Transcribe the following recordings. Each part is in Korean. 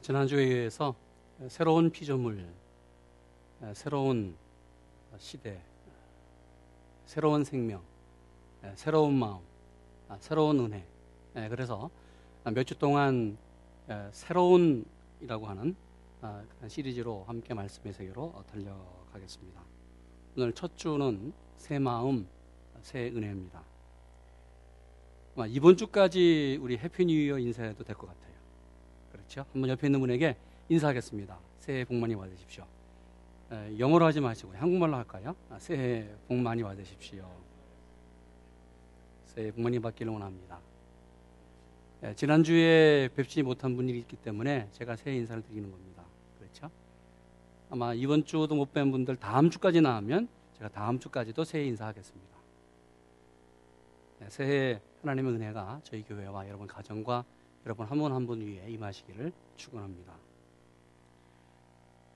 지난주에 의해서 새로운 피조물, 새로운 시대, 새로운 생명, 새로운 마음, 새로운 은혜, 그래서 몇 주 동안 새로운이라고 하는 시리즈로 함께 말씀의 세계로 달려가겠습니다. 오늘 첫 주는 새 마음, 새 은혜입니다. 이번 주까지 우리 해피 뉴 이어 인사해도 될 것 같아요. 그렇죠? 한번 옆에 있는 분에게 인사하겠습니다. 새해 복 많이 받으십시오. 영어로 하지 마시고 한국말로 할까요? 새해 복 많이 받으십시오. 새해 복 많이 받기를 원합니다. 지난주에 뵙지 못한 분이 있기 때문에 제가 새해 인사를 드리는 겁니다. 그렇죠? 아마 이번 주도 못 뵌 분들 다음 주까지 나오면 제가 다음 주까지도 새해 인사하겠습니다. 새해 하나님의 은혜가 저희 교회와 여러분 가정과 여러분 한 분 한 분 위에 임하시기를 축원합니다.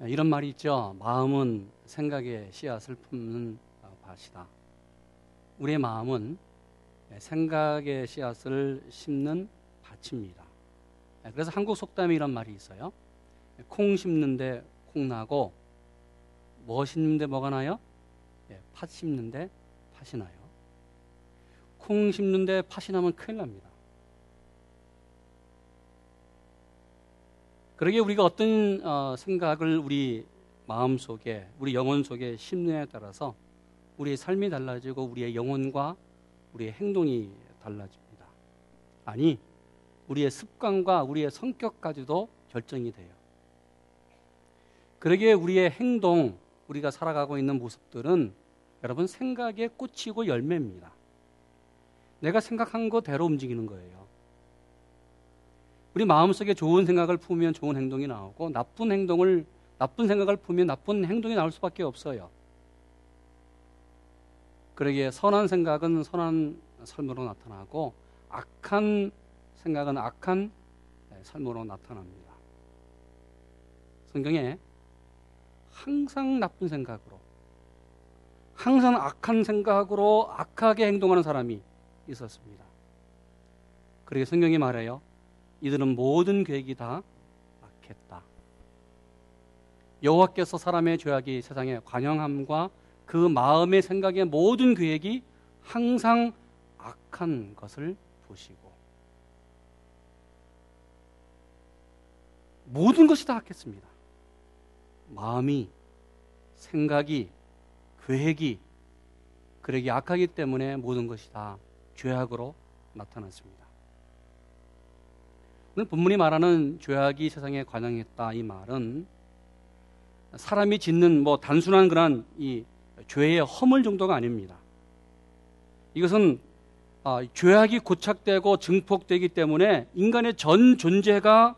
이런 말이 있죠. 마음은 생각의 씨앗을 품는 밭이다. 우리의 마음은 생각의 씨앗을 심는 밭입니다. 그래서 한국 속담에 이런 말이 있어요. 콩 심는데 콩 나고 뭐 심는데 뭐가 나요? 팥 심는데 팥이 나요. 콩 심는데 팥이 나면 큰일 납니다. 그러기에 우리가 어떤 생각을 우리 마음 속에, 우리 영혼 속에 심느냐에 따라서 우리의 삶이 달라지고 우리의 영혼과 우리의 행동이 달라집니다. 아니, 우리의 습관과 우리의 성격까지도 결정이 돼요. 그러기에 우리의 행동, 우리가 살아가고 있는 모습들은 여러분 생각에 꽂히고 열매입니다. 내가 생각한 거대로 움직이는 거예요. 우리 마음속에 좋은 생각을 품으면 좋은 행동이 나오고 나쁜 생각을 품으면 나쁜 행동이 나올 수밖에 없어요. 그러기에 선한 생각은 선한 삶으로 나타나고 악한 생각은 악한 삶으로 나타납니다. 성경에 항상 나쁜 생각으로, 항상 악한 생각으로 악하게 행동하는 사람이 있었습니다. 그러게 성경이 말해요. 이들은 모든 계획이 다 악했다. 여호와께서 사람의 죄악이 세상의 관영함과 그 마음의 생각의 모든 계획이 항상 악한 것을 보시고 모든 것이 다 악했습니다. 마음이, 생각이, 계획이 그러기 악하기 때문에 모든 것이 다 죄악으로 나타났습니다. 오늘 본문이 말하는 죄악이 세상에 관영했다 이 말은 사람이 짓는 단순한 그런 이 죄의 허물 정도가 아닙니다. 이것은 죄악이 고착되고 증폭되기 때문에 인간의 전 존재가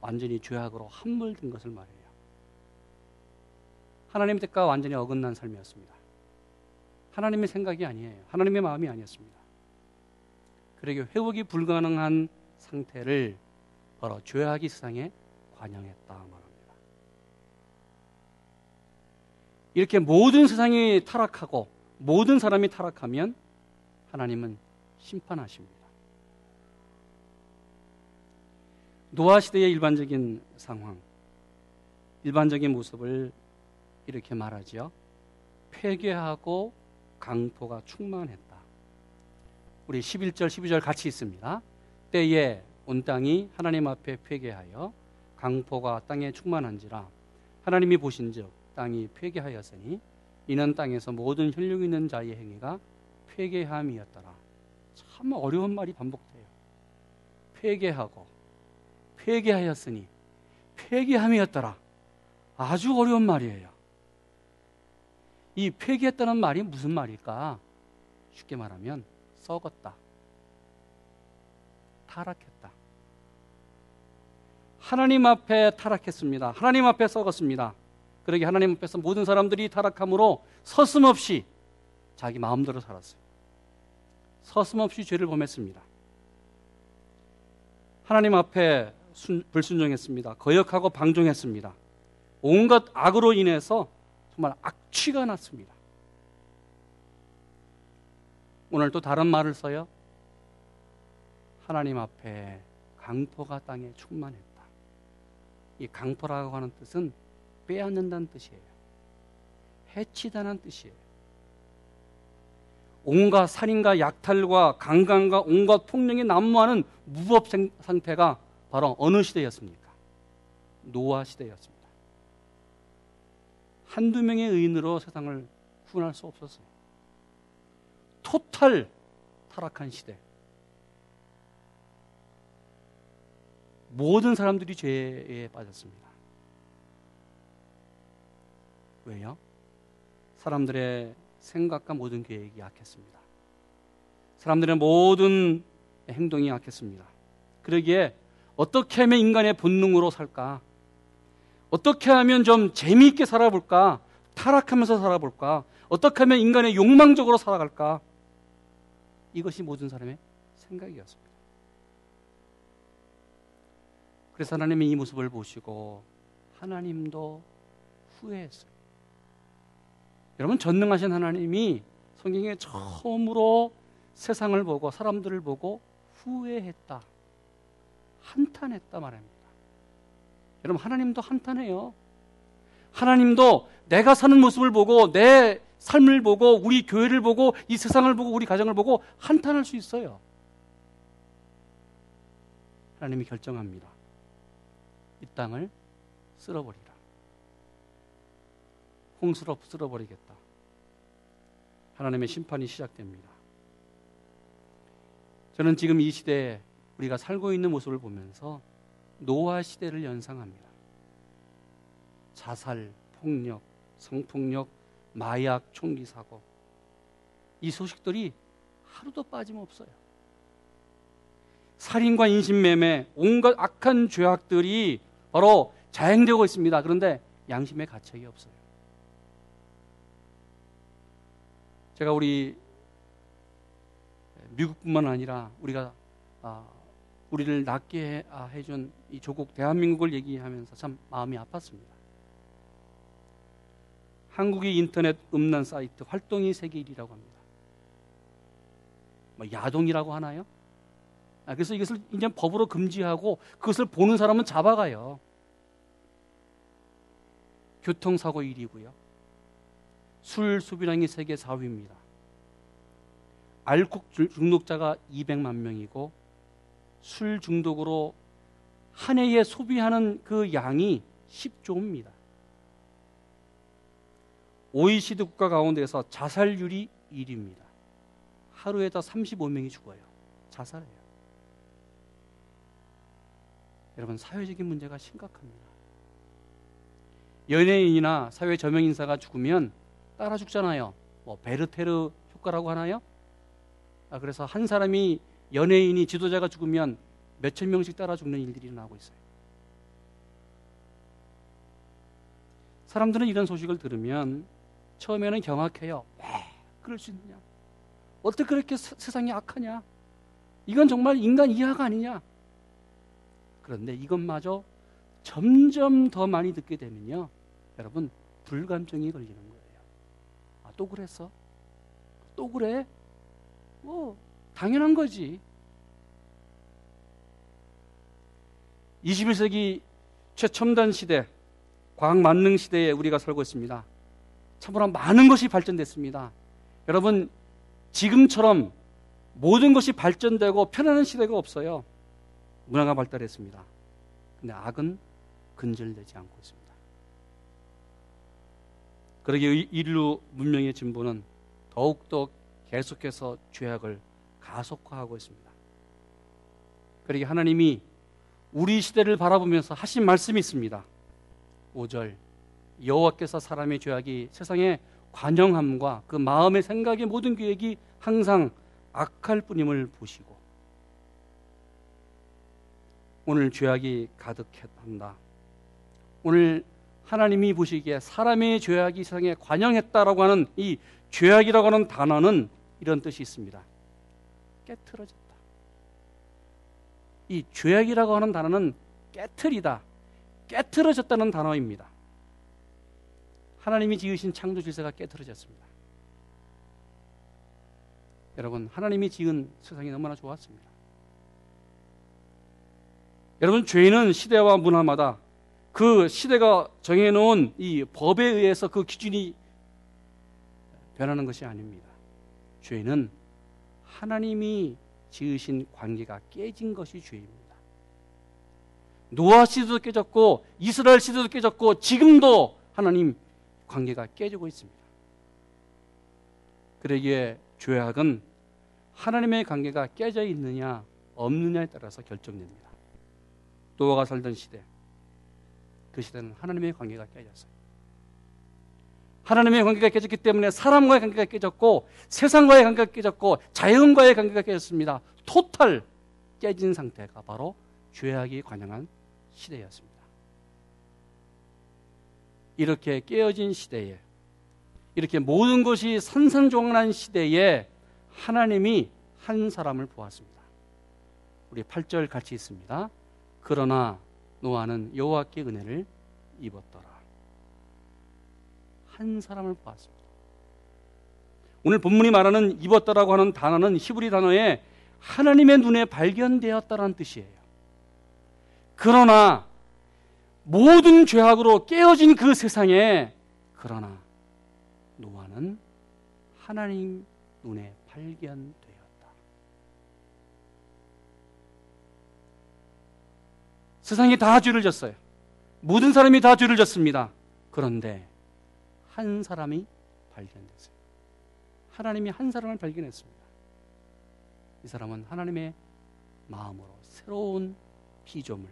완전히 죄악으로 함몰된 것을 말해요. 하나님의 뜻과 완전히 어긋난 삶이었습니다. 하나님의 생각이 아니에요. 하나님의 마음이 아니었습니다. 그러기에 회복이 불가능한 상태를 바로 죄악이 세상에 관영했다 말합니다. 이렇게 모든 세상이 타락하고 모든 사람이 타락하면 하나님은 심판하십니다. 노아 시대의 일반적인 상황, 일반적인 모습을 이렇게 말하지요. 폐괴하고 강포가 충만했다. 우리 11절, 12절 같이 있습니다. 때에 온 땅이 하나님 앞에 폐괴하여 강포가 땅에 충만한지라 하나님이 보신즉 땅이 폐괴하였으니 이는 땅에서 모든 혈육 있는 자의 행위가 폐괴함이었더라. 참 어려운 말이 반복돼요. 폐괴하고 폐괴하였으니 폐괴함이었더라. 아주 어려운 말이에요. 이 폐기했다는 말이 무슨 말일까? 쉽게 말하면 썩었다, 타락했다. 하나님 앞에 타락했습니다. 하나님 앞에 썩었습니다. 그러기에 하나님 앞에서 모든 사람들이 타락함으로 서슴없이 자기 마음대로 살았어요. 서슴없이 죄를 범했습니다. 하나님 앞에 불순종했습니다. 거역하고 방종했습니다. 온갖 악으로 인해서 정말 악취가 났습니다. 오늘 또 다른 말을 써요. 하나님 앞에 강포가 땅에 충만했다. 이 강포라고 하는 뜻은 빼앗는다는 뜻이에요. 해치다는 뜻이에요. 온갖 살인과 약탈과 강간과 온갖 폭력이 난무하는 무법 상태가 바로 어느 시대였습니까? 노아 시대였습니다. 한두 명의 의인으로 세상을 구원할 수 없었어요. 토탈 타락한 시대. 모든 사람들이 죄에 빠졌습니다. 왜요? 사람들의 생각과 모든 계획이 약했습니다. 사람들의 모든 행동이 약했습니다. 그러기에 어떻게 하면 인간의 본능으로 살까? 어떻게 하면 좀 재미있게 살아볼까? 타락하면서 살아볼까? 어떻게 하면 인간의 욕망적으로 살아갈까? 이것이 모든 사람의 생각이었습니다. 그래서 하나님이 이 모습을 보시고 하나님도 후회했어요. 여러분, 전능하신 하나님이 성경에 처음으로 세상을 보고 사람들을 보고 후회했다, 한탄했다 말합니다. 여러분, 하나님도 한탄해요. 하나님도 내가 사는 모습을 보고, 내 삶을 보고, 우리 교회를 보고, 이 세상을 보고, 우리 가정을 보고 한탄할 수 있어요. 하나님이 결정합니다. 이 땅을 쓸어버리라. 홍수로 쓸어버리겠다. 하나님의 심판이 시작됩니다. 저는 지금 이 시대에 우리가 살고 있는 모습을 보면서 노아 시대를 연상합니다. 자살, 폭력, 성폭력, 마약, 총기 사고, 이 소식들이 하루도 빠짐없어요. 살인과 인신매매, 온갖 악한 죄악들이 바로 자행되고 있습니다. 그런데 양심의 가책이 없어요. 제가 우리 미국뿐만 아니라 우리가 우리를 낳게 해준 이 조국 대한민국을 얘기하면서 참 마음이 아팠습니다. 한국의 인터넷 음란 사이트 활동이 세계 1위라고 합니다. 뭐 야동이라고 하나요? 그래서 이것을 이제 법으로 금지하고 그것을 보는 사람은 잡아가요. 교통사고 1위고요. 술 소비량이 세계 4위입니다. 알코올 중독자가 200만 명이고 술 중독으로 한 해에 소비하는 그 양이 10조입니다. OECD 국가 가운데서 자살률이 1위입니다. 하루에다 35명이 죽어요. 자살해요. 여러분, 사회적인 문제가 심각합니다. 연예인이나 사회 저명 인사가 죽으면 따라 죽잖아요. 뭐 베르테르 효과라고 하나요? 그래서 한 사람이, 연예인이, 지도자가 죽으면 몇천 명씩 따라 죽는 일들이 일어나고 있어요. 사람들은 이런 소식을 들으면 처음에는 경악해요. 왜 그럴 수 있느냐? 어떻게 그렇게 세상이 악하냐? 이건 정말 인간 이하가 아니냐? 그런데 이것마저 점점 더 많이 듣게 되면요, 여러분, 불감증이 걸리는 거예요. 아, 또 그랬어? 또 그래? 뭐 당연한 거지. 21세기 최첨단 시대, 과학 만능 시대에 우리가 살고 있습니다. 참으로 많은 것이 발전됐습니다. 여러분, 지금처럼 모든 것이 발전되고 편안한 시대가 없어요. 문화가 발달했습니다. 근데 악은 근절되지 않고 있습니다. 그러기에 인류 문명의 진보는 더욱더 계속해서 죄악을 가속화하고 있습니다. 그러기에 하나님이 우리 시대를 바라보면서 하신 말씀이 있습니다. 5절, 여호와께서 사람의 죄악이 세상의 관영함과 그 마음의 생각의 모든 계획이 항상 악할 뿐임을 보시고. 오늘 죄악이 가득했단다. 오늘 하나님이 보시기에 사람의 죄악이 세상에 관영했다라고 하는, 이 죄악이라고 하는 단어는 이런 뜻이 있습니다. 깨트러졌다. 이 죄악이라고 하는 단어는 깨트리다, 깨트러졌다는 단어입니다. 하나님이 지으신 창조 질서가 깨트러졌습니다. 여러분, 하나님이 지은 세상이 너무나 좋았습니다. 여러분, 죄는 시대와 문화마다 그 시대가 정해놓은 이 법에 의해서 그 기준이 변하는 것이 아닙니다. 죄는 하나님이 지으신 관계가 깨진 것이 죄입니다. 노아 시대도 깨졌고 이스라엘 시대도 깨졌고 지금도 하나님 관계가 깨지고 있습니다. 그러기에 죄악은 하나님의 관계가 깨져 있느냐 없느냐에 따라서 결정됩니다. 노아가 살던 시대, 그 시대는 하나님의 관계가 깨졌어요. 하나님의 관계가 깨졌기 때문에 사람과의 관계가 깨졌고 세상과의 관계가 깨졌고 자연과의 관계가 깨졌습니다. 토탈 깨진 상태가 바로 죄악이 관영한 시대였습니다. 이렇게 깨어진 시대에, 이렇게 모든 것이 산산조각난 시대에 하나님이 한 사람을 보았습니다. 우리 8절 같이 있습니다. 그러나 노아는 여호와께 은혜를 입었더라. 한 사람을 보았습니다. 오늘 본문이 말하는 입었다라고 하는 단어는 히브리 단어에 하나님의 눈에 발견되었다라는 뜻이에요. 그러나 모든 죄악으로 깨어진 그 세상에 그러나 노아는 하나님 눈에 발견되었다. 세상이 다 죄를 졌어요. 모든 사람이 다 죄를 졌습니다. 그런데 한 사람이 발견됐어요. 하나님이 한 사람을 발견했습니다. 이 사람은 하나님의 마음으로 새로운 피조물,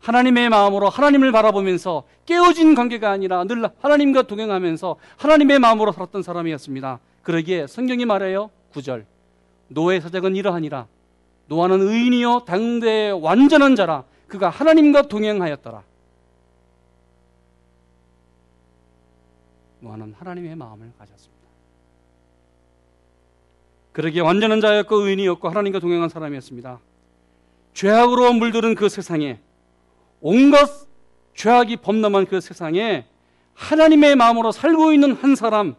하나님의 마음으로 하나님을 바라보면서 깨어진 관계가 아니라 늘 하나님과 동행하면서 하나님의 마음으로 살았던 사람이었습니다. 그러기에 성경이 말해요. 9절, 노아의 사적은 이러하니라. 노아는 의인이요 당대의 완전한 자라. 그가 하나님과 동행하였더라. 노아는 하나님의 마음을 가졌습니다. 그러기에 완전한 자였고 의인이었고 하나님과 동행한 사람이었습니다. 죄악으로 물들은 그 세상에, 온갖 죄악이 범람한 그 세상에 하나님의 마음으로 살고 있는 한 사람,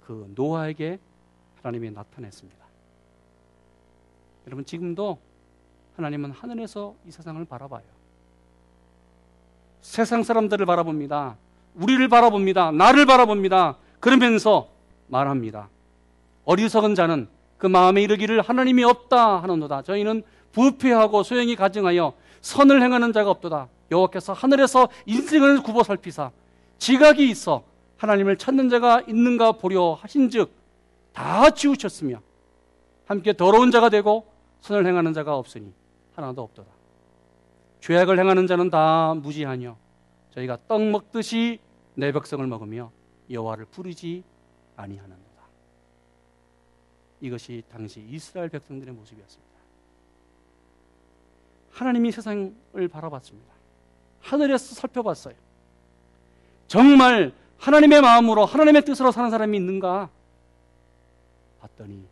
그 노아에게 하나님이 나타냈습니다. 여러분, 지금도 하나님은 하늘에서 이 세상을 바라봐요. 세상 사람들을 바라봅니다. 우리를 바라봅니다. 나를 바라봅니다. 그러면서 말합니다. 어리석은 자는 그 마음에 이르기를 하나님이 없다 하는도다. 저희는 부패하고 소용이 가증하여 선을 행하는 자가 없도다. 여호와께서 하늘에서 인생을 굽어 살피사 지각이 있어 하나님을 찾는 자가 있는가 보려 하신즉 다 치우쳤으며 함께 더러운 자가 되고 선을 행하는 자가 없으니 하나도 없도다. 죄악을 행하는 자는 다 무지하며 저희가 떡 먹듯이 내 백성을 먹으며 여호와를 부르지 아니하는도다. 이것이 당시 이스라엘 백성들의 모습이었습니다. 하나님이 세상을 바라봤습니다. 하늘에서 살펴봤어요. 정말 하나님의 마음으로 하나님의 뜻으로 사는 사람이 있는가 봤더니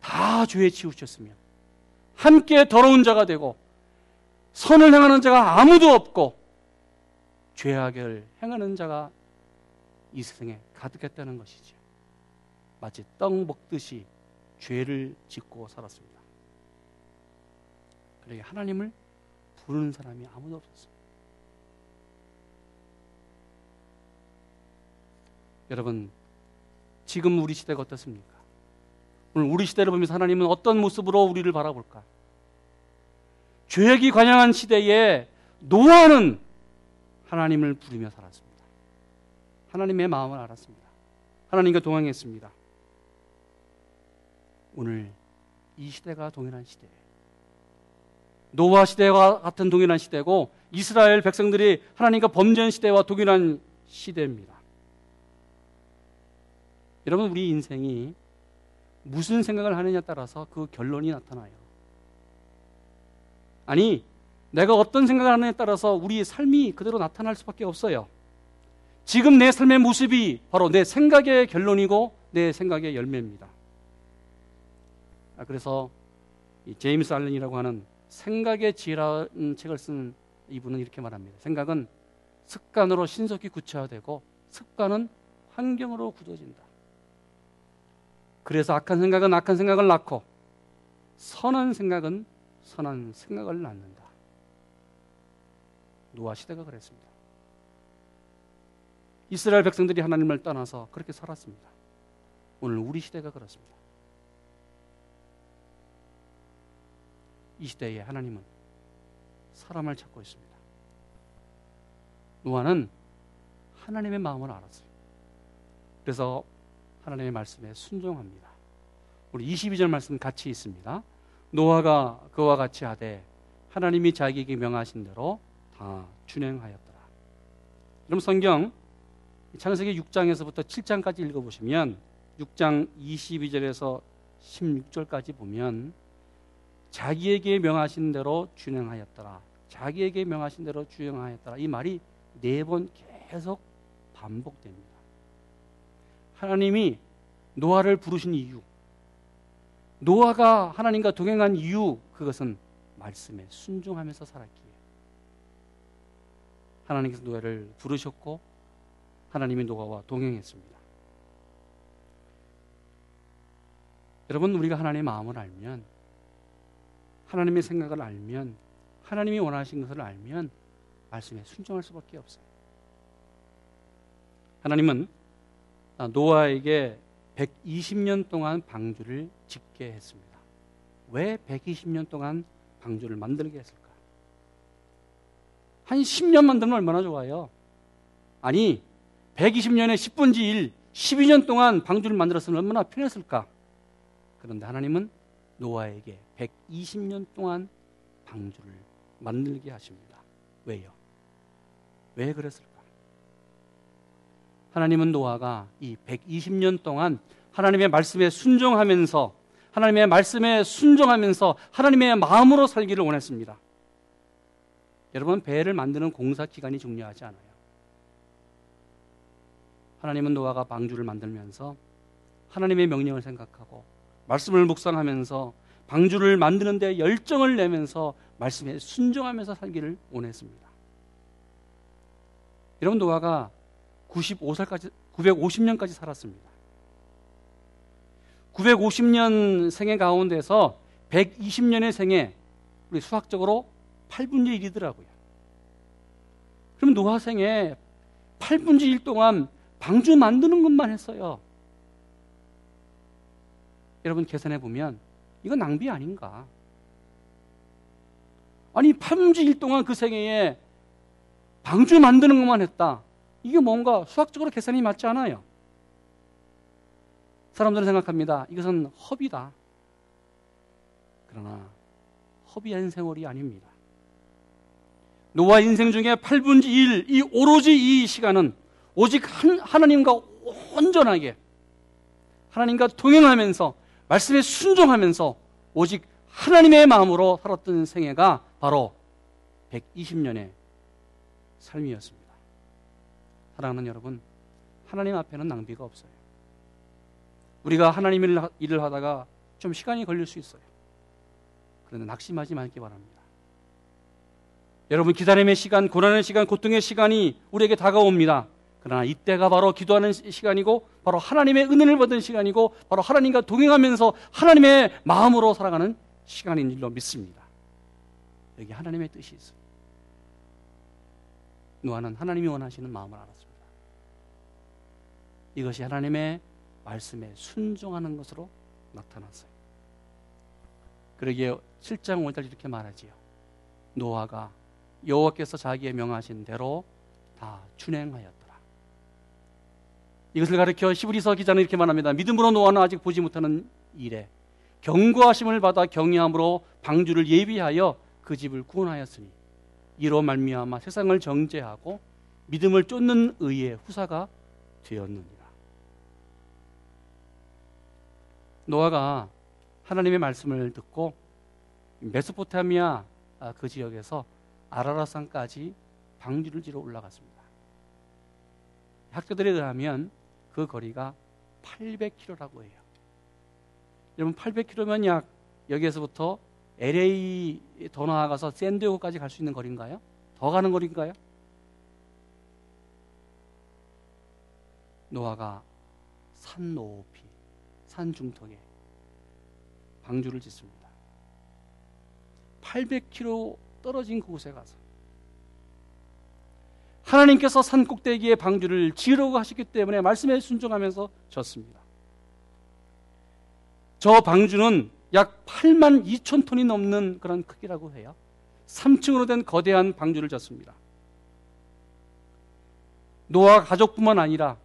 다 죄에 치우쳤으며 함께 더러운 자가 되고 선을 행하는 자가 아무도 없고 죄악을 행하는 자가 이 세상에 가득했다는 것이죠. 마치 떡 먹듯이 죄를 짓고 살았습니다. 그러게 하나님을 부르는 사람이 아무도 없었습니다. 여러분, 지금 우리 시대가 어떻습니까? 오늘 우리 시대를 보면서 하나님은 어떤 모습으로 우리를 바라볼까? 죄악이 관영한 시대에 노아는 하나님을 부르며 살았습니다. 하나님의 마음을 알았습니다. 하나님과 동행했습니다. 오늘 이 시대가 동일한 시대예요. 노아 시대와 같은 동일한 시대고 이스라엘 백성들이 하나님과 범죄한 시대와 동일한 시대입니다. 여러분, 우리 인생이 무슨 생각을 하느냐에 따라서 그 결론이 나타나요. 아니, 내가 어떤 생각을 하느냐에 따라서 우리의 삶이 그대로 나타날 수밖에 없어요. 지금 내 삶의 모습이 바로 내 생각의 결론이고 내 생각의 열매입니다. 그래서 이 제임스 알렌이라고 하는 생각의 지혜라는 책을 쓴 이분은 이렇게 말합니다. 생각은 습관으로 신속히 구체화되고 습관은 환경으로 굳어진다. 그래서 악한 생각은 악한 생각을 낳고 선한 생각은 선한 생각을 낳는다. 노아 시대가 그랬습니다. 이스라엘 백성들이 하나님을 떠나서 그렇게 살았습니다. 오늘 우리 시대가 그렇습니다. 이 시대에 하나님은 사람을 찾고 있습니다. 노아는 하나님의 마음을 알았어요. 그래서 하나님의 말씀에 순종합니다. 우리 22절 말씀 같이 있습니다. 노아가 그와 같이 하되 하나님이 자기에게 명하신 대로 다 준행하였더라. 그럼 성경 창세기 6장에서부터 7장까지 읽어보시면 6장 22절에서 16절까지 보면 자기에게 명하신 대로 준행하였더라. 자기에게 명하신 대로 준행하였더라. 이 말이 4번 계속 반복됩니다. 하나님이 노아를 부르신 이유, 노아가 하나님과 동행한 이유, 그것은 말씀에 순종하면서 살았기에 하나님께서 노아를 부르셨고 하나님이 노아와 동행했습니다. 여러분, 우리가 하나님의 마음을 알면, 하나님의 생각을 알면, 하나님이 원하신 것을 알면 말씀에 순종할 수밖에 없어요. 하나님은 노아에게 120년 동안 방주를 짓게 했습니다. 왜 120년 동안 방주를 만들게 했을까? 한 10년 만들면 얼마나 좋아요. 아니, 120년에 10분지 1, 12년 동안 방주를 만들었으면 얼마나 편했을까? 그런데 하나님은 노아에게 120년 동안 방주를 만들게 하십니다. 왜요? 왜 그랬을까? 하나님은 노아가 이 120년 동안 하나님의 말씀에 순종하면서 하나님의 마음으로 살기를 원했습니다. 여러분, 배를 만드는 공사 기간이 중요하지 않아요. 하나님은 노아가 방주를 만들면서 하나님의 명령을 생각하고 말씀을 묵상하면서 방주를 만드는 데 열정을 내면서 말씀에 순종하면서 살기를 원했습니다. 여러분, 노아가 950년까지 살았습니다. 950년 생애 가운데서 120년의 생애, 우리 수학적으로 8분의 1이더라고요. 그럼 노아 생애 8분의 1 동안 방주 만드는 것만 했어요. 여러분, 계산해 보면 이건 낭비 아닌가? 아니, 8분의 1 동안 그 생애에 방주 만드는 것만 했다. 이게 뭔가 수학적으로 계산이 맞지 않아요. 사람들은 생각합니다. 이것은 허비다. 그러나 허비한 생활이 아닙니다. 노아 인생 중에 8분의 1, 이 오로지 이 시간은 오직 하나님과 온전하게, 하나님과 동행하면서 말씀에 순종하면서 오직 하나님의 마음으로 살았던 생애가 바로 120년의 삶이었습니다. 사랑하는 여러분, 하나님 앞에는 낭비가 없어요. 우리가 하나님의 일을 하다가 좀 시간이 걸릴 수 있어요. 그런데 낙심하지 말기 바랍니다. 여러분, 기다림의 시간, 고난의 시간, 고통의 시간이 우리에게 다가옵니다. 그러나 이때가 바로 기도하는 시간이고, 바로 하나님의 은혜를 받은 시간이고, 바로 하나님과 동행하면서 하나님의 마음으로 살아가는 시간인 줄로 믿습니다. 여기 하나님의 뜻이 있어요. 노아는 하나님이 원하시는 마음을 알았습니다. 이것이 하나님의 말씀에 순종하는 것으로 나타났어요. 그러기에 7장 5절 이렇게 말하지요. 노아가 여호와께서 자기의 명하신 대로 다 준행하였더라. 이것을 가르쳐 히브리서 기자는 이렇게 말합니다. 믿음으로 노아는 아직 보지 못하는 일에 경고하심을 받아 경외함으로 방주를 예비하여 그 집을 구원하였으니 이로 말미암아 세상을 정죄하고 믿음을 쫓는 의의 후사가 되었느니라. 노아가 하나님의 말씀을 듣고 메소포타미아 그 지역에서 아라라산까지 방주를 지러 올라갔습니다. 학자들에 의하면 그 거리가 800km라고 해요. 여러분, 800km면 약 여기에서부터 LA 더 나아가서 샌디에고까지 갈 수 있는 거리인가요? 더 가는 거리인가요? 노아가 산 높이, 산 중턱에 방주를 짓습니다. 800km 떨어진 그곳에 가서 하나님께서 산 꼭대기에 방주를 지으라고 하셨기 때문에 말씀에 순종하면서 졌습니다. 저 방주는 약 8만 2천 톤이 넘는 그런 크기라고 해요. 3층으로 된 거대한 방주를 졌습니다. 노아 가족뿐만 아니라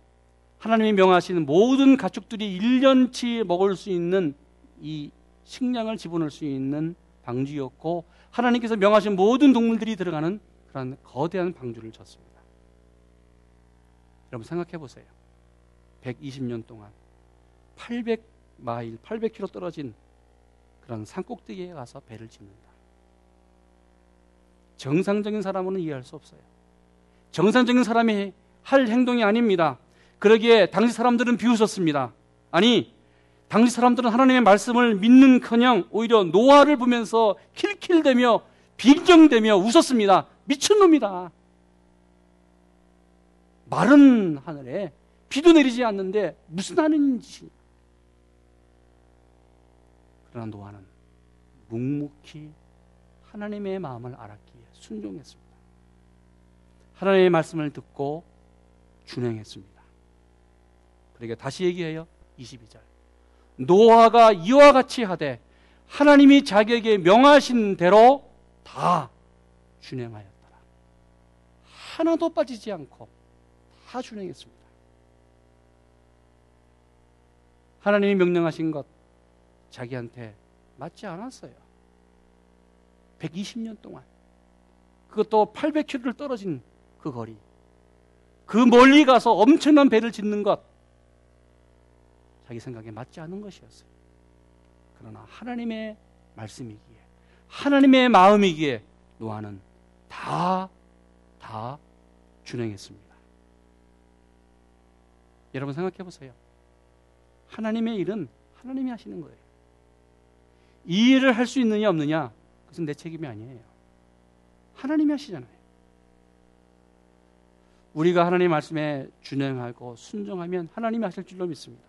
하나님이 명하신 모든 가축들이 1년치 먹을 수 있는 이 식량을 집어넣을 수 있는 방주였고, 하나님께서 명하신 모든 동물들이 들어가는 그런 거대한 방주를 졌습니다. 여러분 생각해 보세요. 120년 동안 800마일, 800km 떨어진 그런 산꼭대기에 가서 배를 짓는다. 정상적인 사람으로는 이해할 수 없어요. 정상적인 사람이 할 행동이 아닙니다. 그러기에 당시 사람들은 비웃었습니다. 아니, 당시 사람들은 하나님의 말씀을 믿는커녕 오히려 노아를 보면서 킬킬대며 빈정대며 웃었습니다. 미친놈이다. 마른 하늘에 비도 내리지 않는데 무슨 하는 짓이냐. 그러나 노아는 묵묵히 하나님의 마음을 알았기에 순종했습니다. 하나님의 말씀을 듣고 준행했습니다. 그러니까 다시 얘기해요. 22절. 노아가 이와 같이 하되 하나님이 자기에게 명하신 대로 다 준행하였더라. 하나도 빠지지 않고 다 준행했습니다. 하나님이 명령하신 것 자기한테 맞지 않았어요. 120년 동안, 그것도 800km를 떨어진 그 거리, 그 멀리 가서 엄청난 배를 짓는 것, 자기 생각에 맞지 않은 것이었어요. 그러나 하나님의 말씀이기에, 하나님의 마음이기에 노아는 다 준행했습니다. 여러분 생각해 보세요. 하나님의 일은 하나님이 하시는 거예요. 이 일을 할 수 있느냐 없느냐, 그것은 내 책임이 아니에요. 하나님이 하시잖아요. 우리가 하나님의 말씀에 준행하고 순종하면 하나님이 하실 줄로 믿습니다.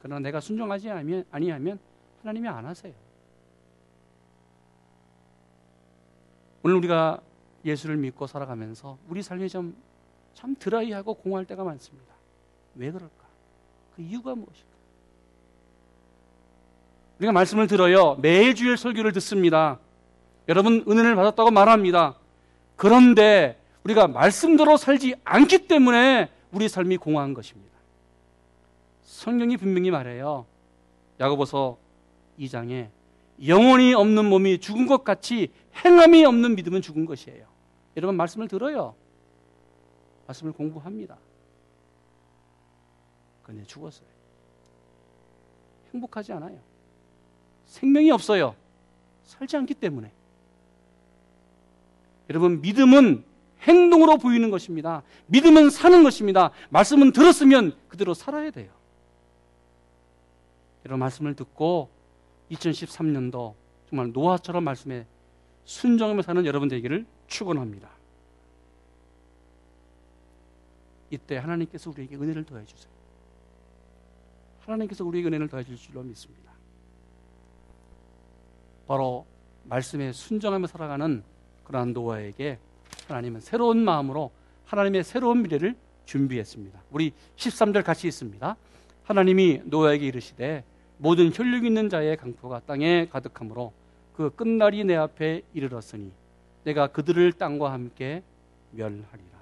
그러나 내가 순종하지 아니하면 하나님이 안 하세요. 오늘 우리가 예수를 믿고 살아가면서 우리 삶이 참 드라이하고 공허할 때가 많습니다. 왜 그럴까? 그 이유가 무엇일까? 우리가 말씀을 들어요. 매주일 설교를 듣습니다. 여러분 은혜를 받았다고 말합니다. 그런데 우리가 말씀대로 살지 않기 때문에 우리 삶이 공허한 것입니다. 성경이 분명히 말해요. 야고보서 2장에 영혼이 없는 몸이 죽은 것 같이 행함이 없는 믿음은 죽은 것이에요. 여러분 말씀을 들어요. 말씀을 공부합니다. 그런데 죽었어요. 행복하지 않아요. 생명이 없어요. 살지 않기 때문에. 여러분 믿음은 행동으로 보이는 것입니다. 믿음은 사는 것입니다. 말씀은 들었으면 그대로 살아야 돼요. 여러분 말씀을 듣고 2013년도 정말 노아처럼 말씀에 순종하며 사는 여러분 되기를 축원합니다. 이때 하나님께서 우리에게 은혜를 더해 주세요. 하나님께서 우리에게 은혜를 더해 주실 줄로 믿습니다. 바로 말씀에 순종하며 살아가는 그러한 노아에게 하나님은 새로운 마음으로 하나님의 새로운 미래를 준비했습니다. 우리 13절 같이 있습니다. 하나님이 노아에게 이르시되 모든 혈육 있는 자의 강포가 땅에 가득하므로 그 끝날이 내 앞에 이르렀으니 내가 그들을 땅과 함께 멸하리라.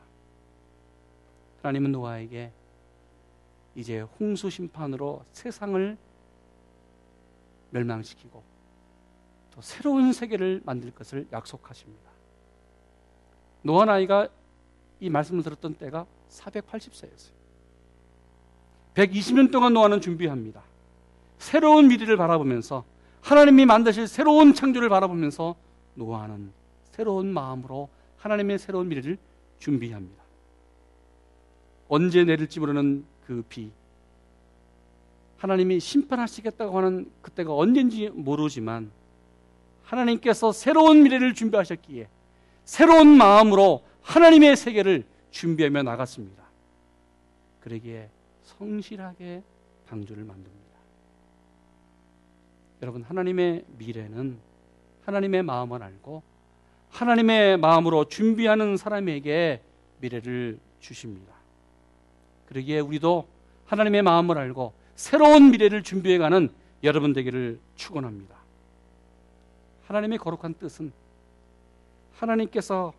하나님은 노아에게 이제 홍수 심판으로 세상을 멸망시키고 또 새로운 세계를 만들 것을 약속하십니다. 노아 나이가 이 말씀을 들었던 때가 480세였어요. 120년 동안 노아는 준비합니다. 새로운 미래를 바라보면서 하나님이 만드실 새로운 창조를 바라보면서 노아는 새로운 마음으로 하나님의 새로운 미래를 준비합니다. 언제 내릴지 모르는 그 비, 하나님이 심판하시겠다고 하는 그때가 언제인지 모르지만 하나님께서 새로운 미래를 준비하셨기에 새로운 마음으로 하나님의 세계를 준비하며 나갔습니다. 그러기에 성실하게 방주를 만듭니다. 여러분 하나님의 미래는 하나님의 마음을 알고 하나님의 마음으로 준비하는 사람에게 미래를 주십니다. 그러기에 우리도 하나님의 마음을 알고 새로운 미래를 준비해가는 여러분 되기를 축원합니다. 하나님의 거룩한 뜻은 하나님께서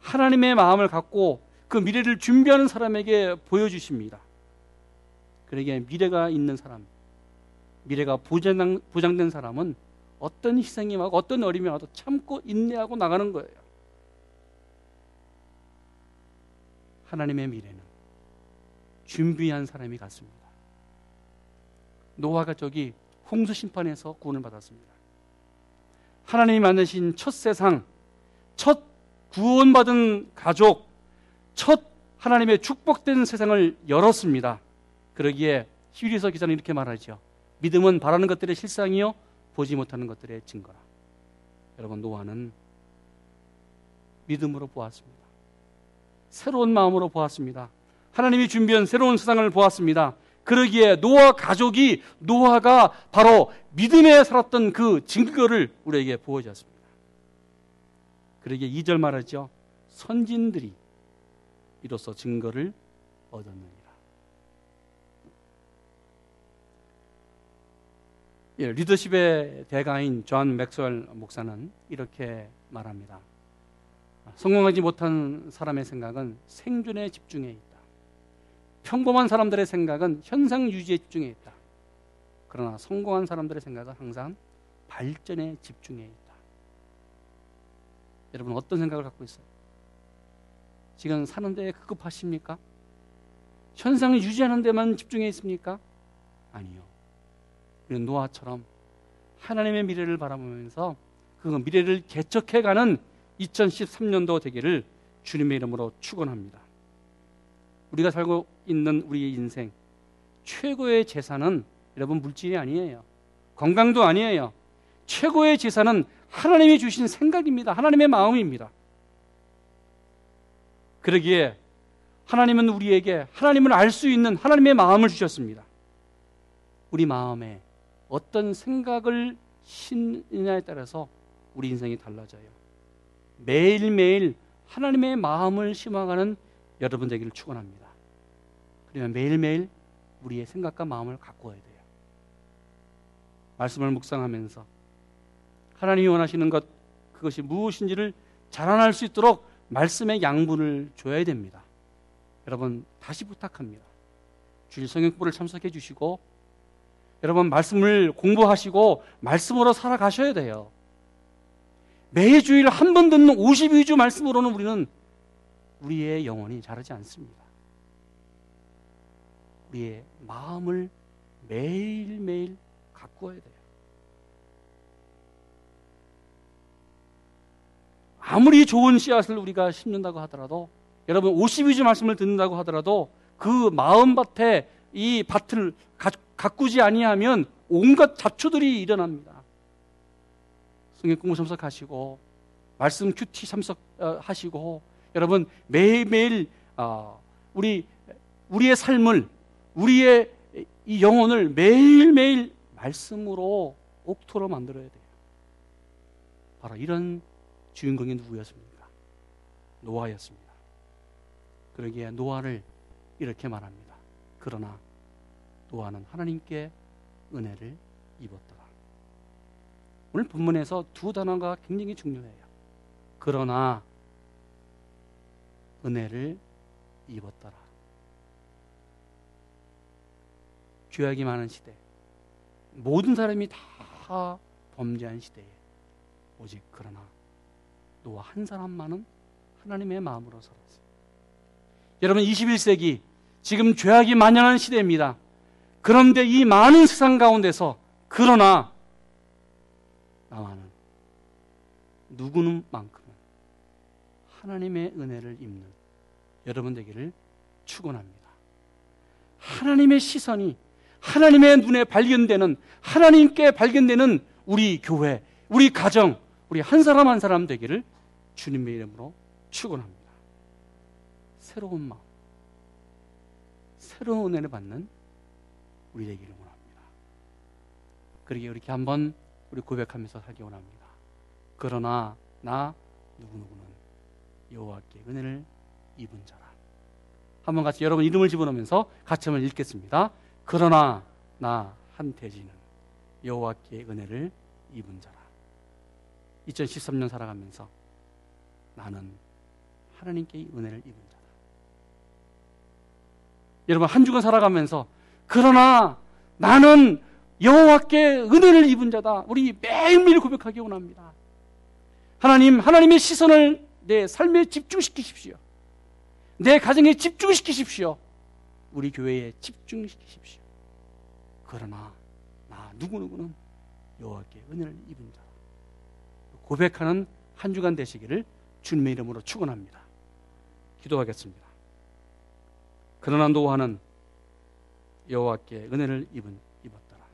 하나님의 마음을 갖고 그 미래를 준비하는 사람에게 보여주십니다. 그러기에 미래가 있는 사람, 미래가 보장된 사람은 어떤 희생이 와도 어떤 어려움이 와도 참고 인내하고 나가는 거예요. 하나님의 미래는 준비한 사람이 같습니다. 노아가 저기 홍수 심판에서 구원을 받았습니다. 하나님이 만드신 첫 세상, 첫 구원받은 가족, 첫 하나님의 축복된 세상을 열었습니다. 그러기에 히브리서 기자는 이렇게 말하죠. 믿음은 바라는 것들의 실상이요 보지 못하는 것들의 증거라. 여러분, 노아는 믿음으로 보았습니다. 새로운 마음으로 보았습니다. 하나님이 준비한 새로운 세상을 보았습니다. 그러기에 노아 가족이, 노아가 바로 믿음에 살았던 그 증거를 우리에게 보여주었습니다. 그러기에 2절 말하죠. 선진들이 이로써 증거를 얻었느니라. 예, 리더십의 대가인 존 맥스웰 목사는 이렇게 말합니다. 성공하지 못한 사람의 생각은 생존에 집중해 있다. 평범한 사람들의 생각은 현상 유지에 집중해 있다. 그러나 성공한 사람들의 생각은 항상 발전에 집중해 있다. 여러분, 어떤 생각을 갖고 있어요? 지금 사는 데에 급급하십니까? 현상을 유지하는 데만 집중해 있습니까? 아니요. 우리는 노아처럼 하나님의 미래를 바라보면서 그 미래를 개척해가는 2013년도 되기를 주님의 이름으로 축원합니다. 우리가 살고 있는 우리의 인생 최고의 재산은 여러분 물질이 아니에요. 건강도 아니에요. 최고의 재산은 하나님이 주신 생각입니다. 하나님의 마음입니다. 그러기에 하나님은 우리에게 하나님을 알 수 있는 하나님의 마음을 주셨습니다. 우리 마음에 어떤 생각을 심느냐에 따라서 우리 인생이 달라져요. 매일매일 하나님의 마음을 심어가는 여러분 되기를 축원합니다. 그러면 매일매일 우리의 생각과 마음을 가꾸어야 돼요. 말씀을 묵상하면서 하나님이 원하시는 것, 그것이 무엇인지를 자라날 수 있도록 말씀의 양분을 줘야 됩니다. 여러분, 다시 부탁합니다. 주일 성경공부를 참석해 주시고 여러분 말씀을 공부하시고 말씀으로 살아가셔야 돼요. 매주일 한 번 듣는 52주 말씀으로는 우리는 우리의 영혼이 자라지 않습니다. 우리의 마음을 매일매일 가꾸어야 돼요. 아무리 좋은 씨앗을 우리가 심는다고 하더라도, 여러분 52주 말씀을 듣는다고 하더라도 그 마음밭에 이 밭을 가꾸지 아니하면 온갖 잡초들이 일어납니다. 성경 공부 참석하시고 말씀 큐티 참석하시고 여러분 매일매일 우리의 삶을, 우리의 이 영혼을 매일매일 말씀으로 옥토로 만들어야 돼요. 바로 이런 주인공이 누구였습니까? 노아였습니다. 그러기에 노아를 이렇게 말합니다. 그러나 노아는 하나님께 은혜를 입었다. 오늘 본문에서 두 단어가 굉장히 중요해요. 그러나 은혜를 입었더라. 죄악이 많은 시대, 모든 사람이 다 범죄한 시대에 오직 그러나 노아 한 사람만은 하나님의 마음으로 살았어요. 여러분, 21세기 지금 죄악이 만연한 시대입니다. 그런데 이 많은 세상 가운데서 그러나 나와는 누구만큼은 하나님의 은혜를 입는 여러분 되기를 축원합니다. 하나님의 시선이 하나님의 눈에 발견되는, 하나님께 발견되는 우리 교회, 우리 가정, 우리 한 사람 한 사람 되기를 주님의 이름으로 축원합니다. 새로운 마음, 새로운 은혜를 받는 우리 되기를 원합니다. 그러기에 이렇게 한번 우리 고백하면서 살기 원합니다. 그러나 나 누구누구는 여호와께 은혜를 입은 자라. 한번 같이 여러분 이름을 집어넣으면서 같이 한번 읽겠습니다. 그러나 나 한 돼지는 여호와께 은혜를 입은 자라. 2013년 살아가면서 나는 하나님께 은혜를 입은 자다. 여러분 한 주간 살아가면서 그러나 나는 여호와께 은혜를 입은 자다. 우리 매일매일 고백하기 원합니다. 하나님, 하나님의 시선을 내 삶에 집중시키십시오. 내 가정에 집중시키십시오. 우리 교회에 집중시키십시오. 그러나 나 누구누구는 여호와께 은혜를 입은 자다. 고백하는 한 주간 되시기를 주님의 이름으로 축원합니다. 기도하겠습니다. 그러나 노아는 여호와께 은혜를 입었더라.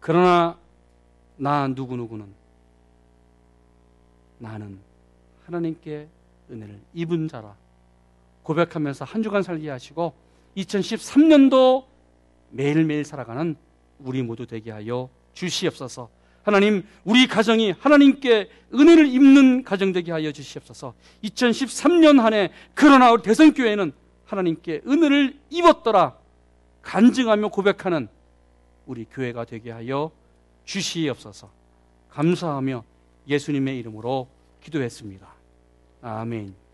그러나 나 누구누구는 나는 하나님께 은혜를 입은 자라 고백하면서 한 주간 살게 하시고 2013년도 매일매일 살아가는 우리 모두 되게 하여 주시옵소서. 하나님, 우리 가정이 하나님께 은혜를 입는 가정 되게 하여 주시옵소서. 2013년 한 해 그러나 우리 대선교회는 하나님께 은혜를 입었더라 간증하며 고백하는 우리 교회가 되게 하여 주시옵소서. 감사하며 예수님의 이름으로 기도했습니다. 아멘.